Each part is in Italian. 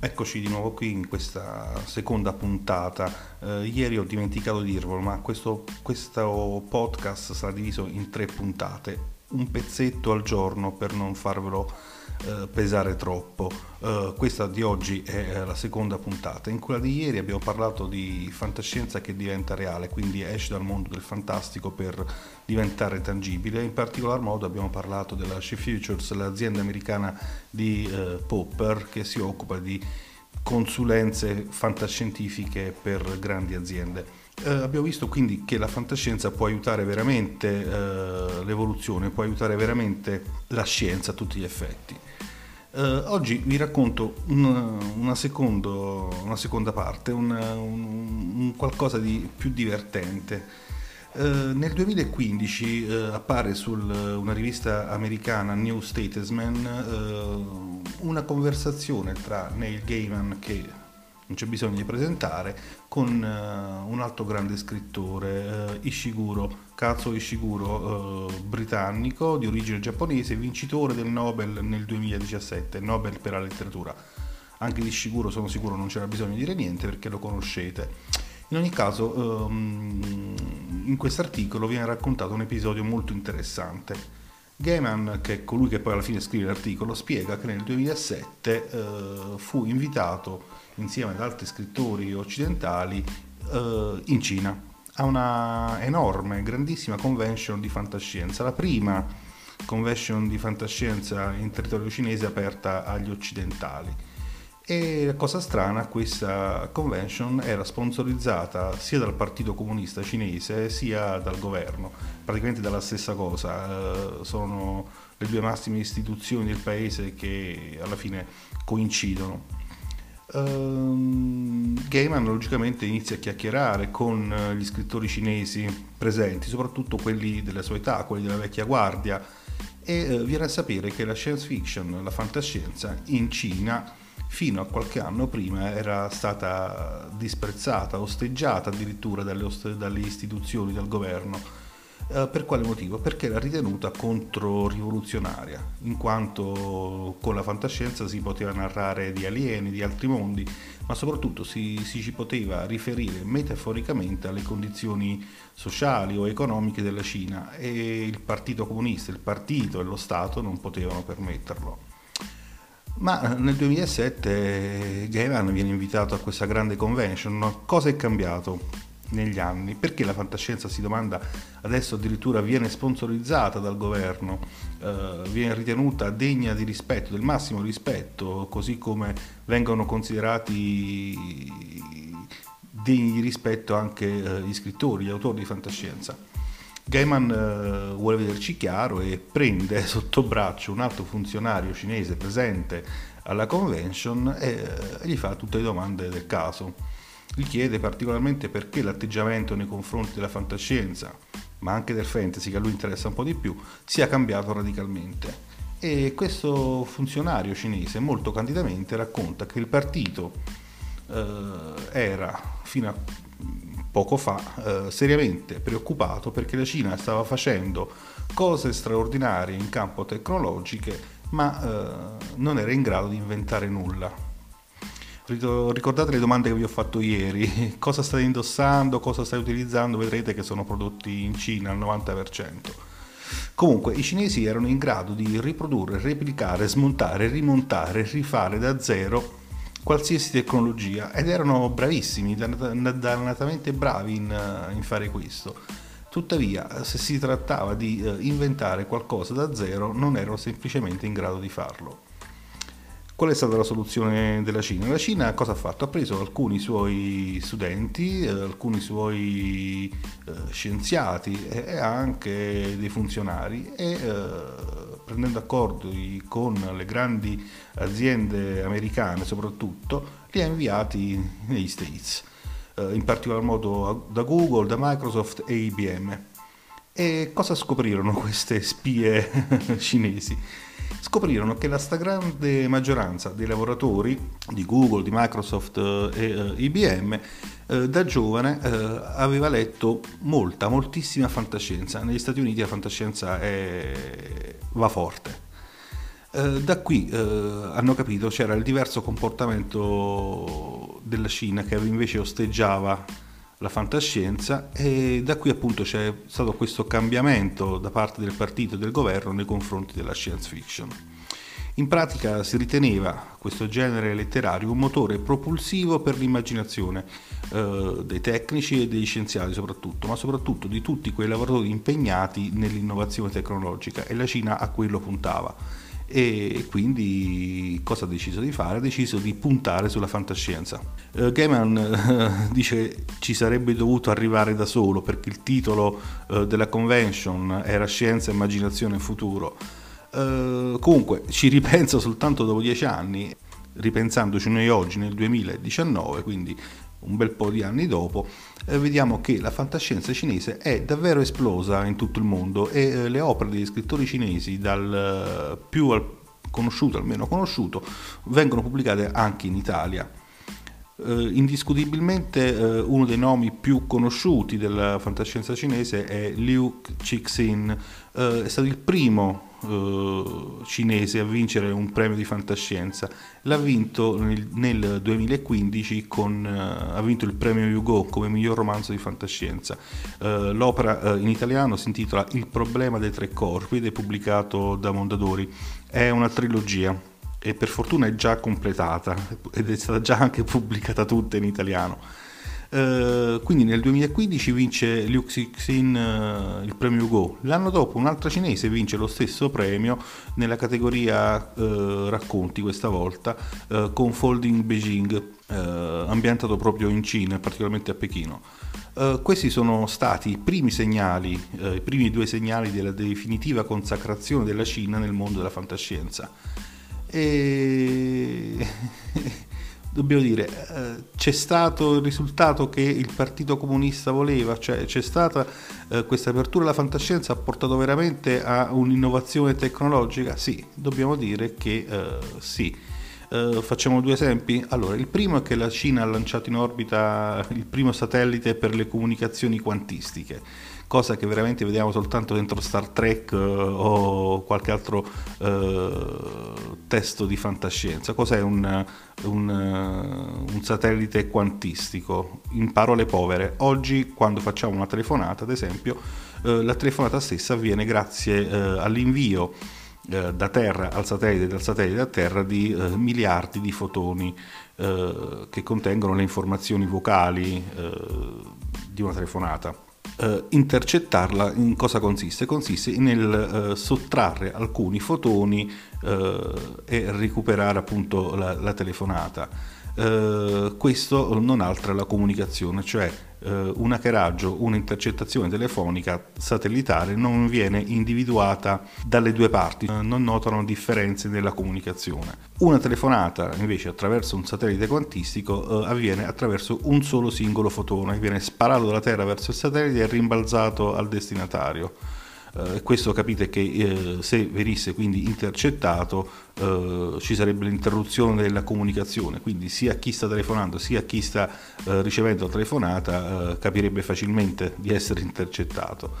Eccoci di nuovo qui in questa seconda puntata. Ieri ho dimenticato di dirvelo, ma questo podcast sarà diviso in tre puntate, un pezzetto al giorno per non farvelo pesare troppo. Questa di oggi è la seconda puntata. In quella di ieri abbiamo parlato di fantascienza che diventa reale, quindi esce dal mondo del fantastico per diventare tangibile. In particolar modo abbiamo parlato della Sci-Futures, l'azienda americana di Popper, che si occupa di consulenze fantascientifiche per grandi aziende. Abbiamo visto quindi che la fantascienza può aiutare veramente l'evoluzione, può aiutare veramente la scienza a tutti gli effetti. Oggi vi racconto una seconda parte, un qualcosa di più divertente. Nel 2015 appare su una rivista americana, New Statesman, una conversazione tra Neil Gaiman, che non c'è bisogno di presentare, con un altro grande scrittore, Kazuo Ishiguro, britannico di origine giapponese, vincitore del Nobel nel 2017, Nobel per la letteratura. Anche di Ishiguro sono sicuro non c'era bisogno di dire niente perché lo conoscete. In ogni caso, in questo articolo viene raccontato un episodio molto interessante. Gaiman, che è colui che poi alla fine scrive l'articolo, spiega che nel 2007 fu invitato insieme ad altri scrittori occidentali in Cina a una enorme, grandissima convention di fantascienza, la prima convention di fantascienza in territorio cinese aperta agli occidentali. E la cosa strana, questa convention era sponsorizzata sia dal Partito Comunista Cinese sia dal governo, praticamente dalla stessa cosa, sono le due massime istituzioni del paese che alla fine coincidono. Gaiman logicamente inizia a chiacchierare con gli scrittori cinesi presenti, soprattutto quelli della sua età, quelli della vecchia guardia, e viene a sapere che la science fiction, la fantascienza in Cina fino a qualche anno prima era stata disprezzata, osteggiata addirittura dalle istituzioni, dal governo. Per quale motivo? Perché era ritenuta controrivoluzionaria, in quanto con la fantascienza si poteva narrare di alieni, di altri mondi, ma soprattutto si ci poteva riferire metaforicamente alle condizioni sociali o economiche della Cina, e il Partito Comunista, il partito e lo Stato non potevano permetterlo. Ma nel 2007 Gaiman viene invitato a questa grande convention. Cosa è cambiato negli anni? Perché la fantascienza, si domanda, adesso addirittura viene sponsorizzata dal governo, viene ritenuta degna di rispetto, del massimo rispetto, così come vengono considerati degni di rispetto anche gli scrittori, gli autori di fantascienza. Gaiman vuole vederci chiaro e prende sotto braccio un altro funzionario cinese presente alla convention e gli fa tutte le domande del caso. Gli chiede particolarmente perché l'atteggiamento nei confronti della fantascienza, ma anche del fantasy, che a lui interessa un po' di più, sia cambiato radicalmente. E questo funzionario cinese molto candidamente racconta che il partito era fino a poco fa seriamente preoccupato perché la Cina stava facendo cose straordinarie in campo tecnologiche, ma non era in grado di inventare nulla. Ricordate le domande che vi ho fatto ieri: cosa state indossando, cosa state utilizzando? Vedrete che sono prodotti in Cina al 90%. Comunque i cinesi erano in grado di riprodurre, replicare, smontare, rimontare, rifare da zero qualsiasi tecnologia, ed erano bravissimi, dannatamente bravi in fare questo. Tuttavia, se si trattava di inventare qualcosa da zero, non erano semplicemente in grado di farlo. Qual è stata la soluzione della Cina? La Cina cosa ha fatto? Ha preso alcuni suoi studenti, alcuni suoi scienziati e anche dei funzionari, e prendendo accordi con le grandi aziende americane soprattutto, li ha inviati negli States, in particolar modo da Google, da Microsoft e IBM. E cosa scoprirono queste spie cinesi? Scoprirono che la stragrande maggioranza dei lavoratori di Google, di Microsoft e IBM da giovane aveva letto moltissima fantascienza. Negli Stati Uniti la fantascienza va forte. Da qui hanno capito c'era il diverso comportamento della Cina, che invece osteggiava la fantascienza, e da qui appunto c'è stato questo cambiamento da parte del partito e del governo nei confronti della science fiction. In pratica si riteneva questo genere letterario un motore propulsivo per l'immaginazione dei tecnici e degli scienziati soprattutto, ma soprattutto di tutti quei lavoratori impegnati nell'innovazione tecnologica, e la Cina a quello puntava. E quindi cosa ha deciso di fare? Ha deciso di puntare sulla fantascienza. Gaiman dice ci sarebbe dovuto arrivare da solo, perché il titolo della convention era Scienza, Immaginazione e Futuro. Comunque ci ripenso soltanto dopo 10 anni, ripensandoci noi oggi nel 2019, quindi un bel po' di anni dopo, vediamo che la fantascienza cinese è davvero esplosa in tutto il mondo, e le opere degli scrittori cinesi, dal più conosciuto al meno conosciuto, vengono pubblicate anche in Italia. Indiscutibilmente uno dei nomi più conosciuti della fantascienza cinese è Liu Cixin. È stato il primo cinese a vincere un premio di fantascienza. L'ha vinto nel 2015 ha vinto il Premio Hugo come miglior romanzo di fantascienza. L'opera in italiano si intitola Il problema dei tre corpi ed è pubblicato da Mondadori. È una trilogia e per fortuna è già completata ed è stata già anche pubblicata tutta in italiano. Quindi nel 2015 vince Liu Cixin il premio Hugo. L'anno dopo un'altra cinese vince lo stesso premio nella categoria racconti, questa volta con Folding Beijing, ambientato proprio in Cina, particolarmente a Pechino. Questi sono stati i primi segnali, i primi 2 segnali della definitiva consacrazione della Cina nel mondo della fantascienza. E dobbiamo dire, c'è stato il risultato che il Partito Comunista voleva, cioè c'è stata questa apertura alla fantascienza, ha portato veramente a un'innovazione tecnologica? Sì, dobbiamo dire che sì. Facciamo 2 esempi. Allora, il primo è che la Cina ha lanciato in orbita il primo satellite per le comunicazioni quantistiche, cosa che veramente vediamo soltanto dentro Star Trek o qualche altro testo di fantascienza. Cos'è un satellite quantistico? In parole povere, oggi quando facciamo una telefonata, ad esempio, la telefonata stessa avviene grazie all'invio da terra al satellite, dal satellite a terra, di miliardi di fotoni che contengono le informazioni vocali di una telefonata. Intercettarla in cosa consiste? Consiste nel sottrarre alcuni fotoni e recuperare appunto la telefonata. Questo non altro è la comunicazione, cioè un hackeraggio, un'intercettazione telefonica satellitare non viene individuata dalle 2 parti, non notano differenze nella comunicazione. Una telefonata invece attraverso un satellite quantistico avviene attraverso un solo singolo fotone che viene sparato dalla Terra verso il satellite e rimbalzato al destinatario. Questo capite che se venisse quindi intercettato ci sarebbe l'interruzione della comunicazione, quindi sia chi sta telefonando sia chi sta ricevendo la telefonata capirebbe facilmente di essere intercettato.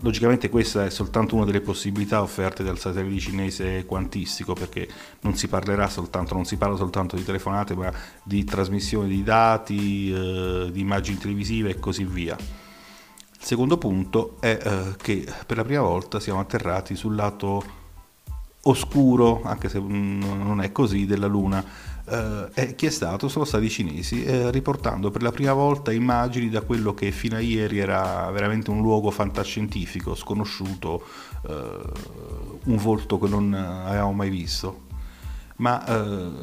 Logicamente questa è soltanto una delle possibilità offerte dal satellite cinese quantistico, perché non si parla soltanto di telefonate, ma di trasmissione di dati, di immagini televisive e così via. Il secondo punto è che per la prima volta siamo atterrati sul lato oscuro, anche se non è così, della Luna. E chi è stato? Sono stati i cinesi, riportando per la prima volta immagini da quello che fino a ieri era veramente un luogo fantascientifico, sconosciuto, un volto che non avevamo mai visto. Ma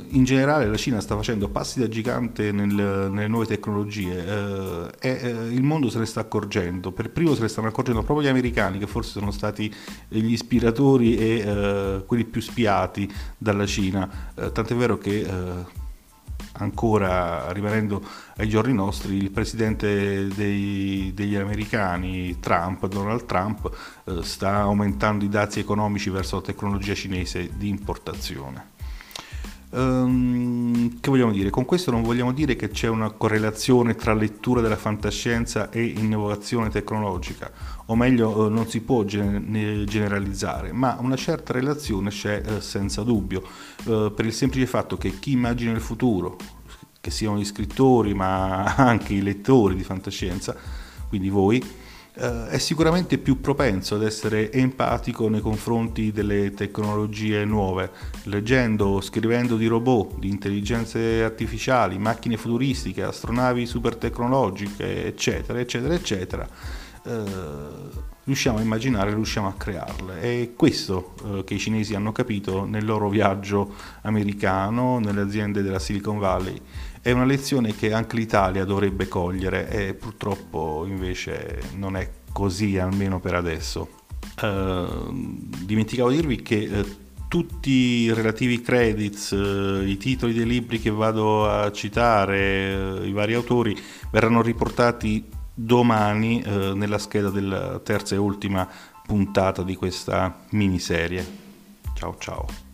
in generale la Cina sta facendo passi da gigante nelle nuove tecnologie e il mondo se ne sta accorgendo. Per primo se ne stanno accorgendo proprio gli americani, che forse sono stati gli ispiratori e quelli più spiati dalla Cina, tant'è vero che ancora rimanendo ai giorni nostri, il presidente degli americani, Donald Trump, sta aumentando i dazi economici verso la tecnologia cinese di importazione. Che vogliamo dire? Con questo non vogliamo dire che c'è una correlazione tra lettura della fantascienza e innovazione tecnologica, o meglio non si può generalizzare, ma una certa relazione c'è senza dubbio, per il semplice fatto che chi immagina il futuro, che siano gli scrittori ma anche i lettori di fantascienza, quindi voi, è sicuramente più propenso ad essere empatico nei confronti delle tecnologie nuove, leggendo, scrivendo di robot, di intelligenze artificiali, macchine futuristiche, astronavi super tecnologiche, eccetera, eccetera, eccetera. Riusciamo a immaginare, riusciamo a crearle. È questo che i cinesi hanno capito nel loro viaggio americano, nelle aziende della Silicon Valley. È una lezione che anche l'Italia dovrebbe cogliere e purtroppo invece non è così, almeno per adesso. Dimenticavo di dirvi che tutti i relativi credits, i titoli dei libri che vado a citare, i vari autori, verranno riportati domani nella scheda della terza e ultima puntata di questa miniserie. Ciao ciao.